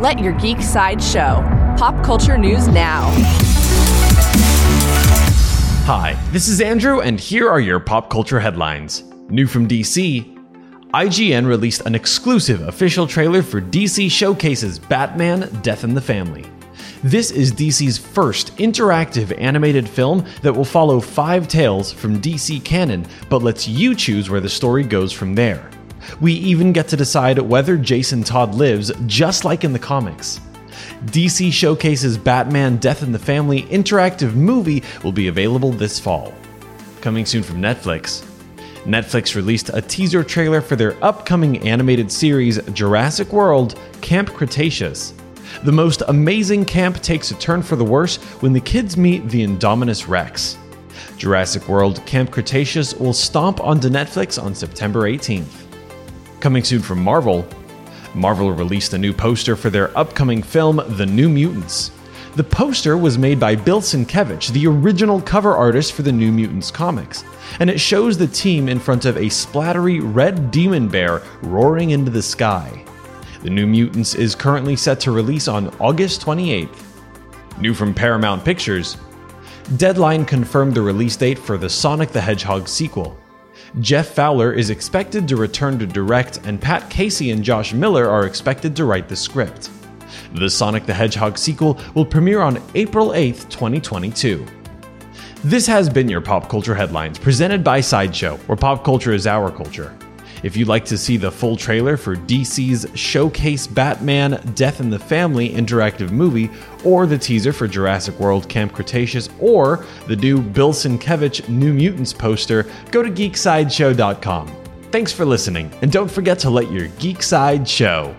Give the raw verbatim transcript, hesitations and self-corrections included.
Let your geek side show. Pop culture news now. Hi, this is Andrew, and here are your pop culture headlines. New from D C, I G N released an exclusive official trailer for D C Showcase's Batman Death in the Family. This is D C's first interactive animated film that will follow five tales from D C canon, but lets you choose where the story goes from there. We even get to decide whether Jason Todd lives, just like in the comics. D C Showcase's Batman Death in the Family interactive movie will be available this fall. Coming soon from Netflix. Netflix released a teaser trailer for their upcoming animated series Jurassic World Camp Cretaceous. The most amazing camp takes a turn for the worse when the kids meet the Indominus Rex. Jurassic World Camp Cretaceous will stomp onto Netflix on September eighteenth. Coming soon from Marvel, Marvel released a new poster for their upcoming film, The New Mutants. The poster was made by Bill Sienkiewicz, the original cover artist for the New Mutants comics, and it shows the team in front of a splattery red demon bear roaring into the sky. The New Mutants is currently set to release on August twenty-eighth. New from Paramount Pictures, Deadline confirmed the release date for the Sonic the Hedgehog sequel. Jeff Fowler is expected to return to direct, and Pat Casey and Josh Miller are expected to write the script. The Sonic the Hedgehog sequel will premiere on April eighth, twenty twenty-two. This has been your Pop Culture Headlines, presented by Sideshow, where pop culture is our culture. If you'd like to see the full trailer for D C's Showcase Batman Death in the Family interactive movie, or the teaser for Jurassic World Camp Cretaceous, or the new Bill Sienkiewicz New Mutants poster, go to geek side show dot com. Thanks for listening, and don't forget to let your geek side show.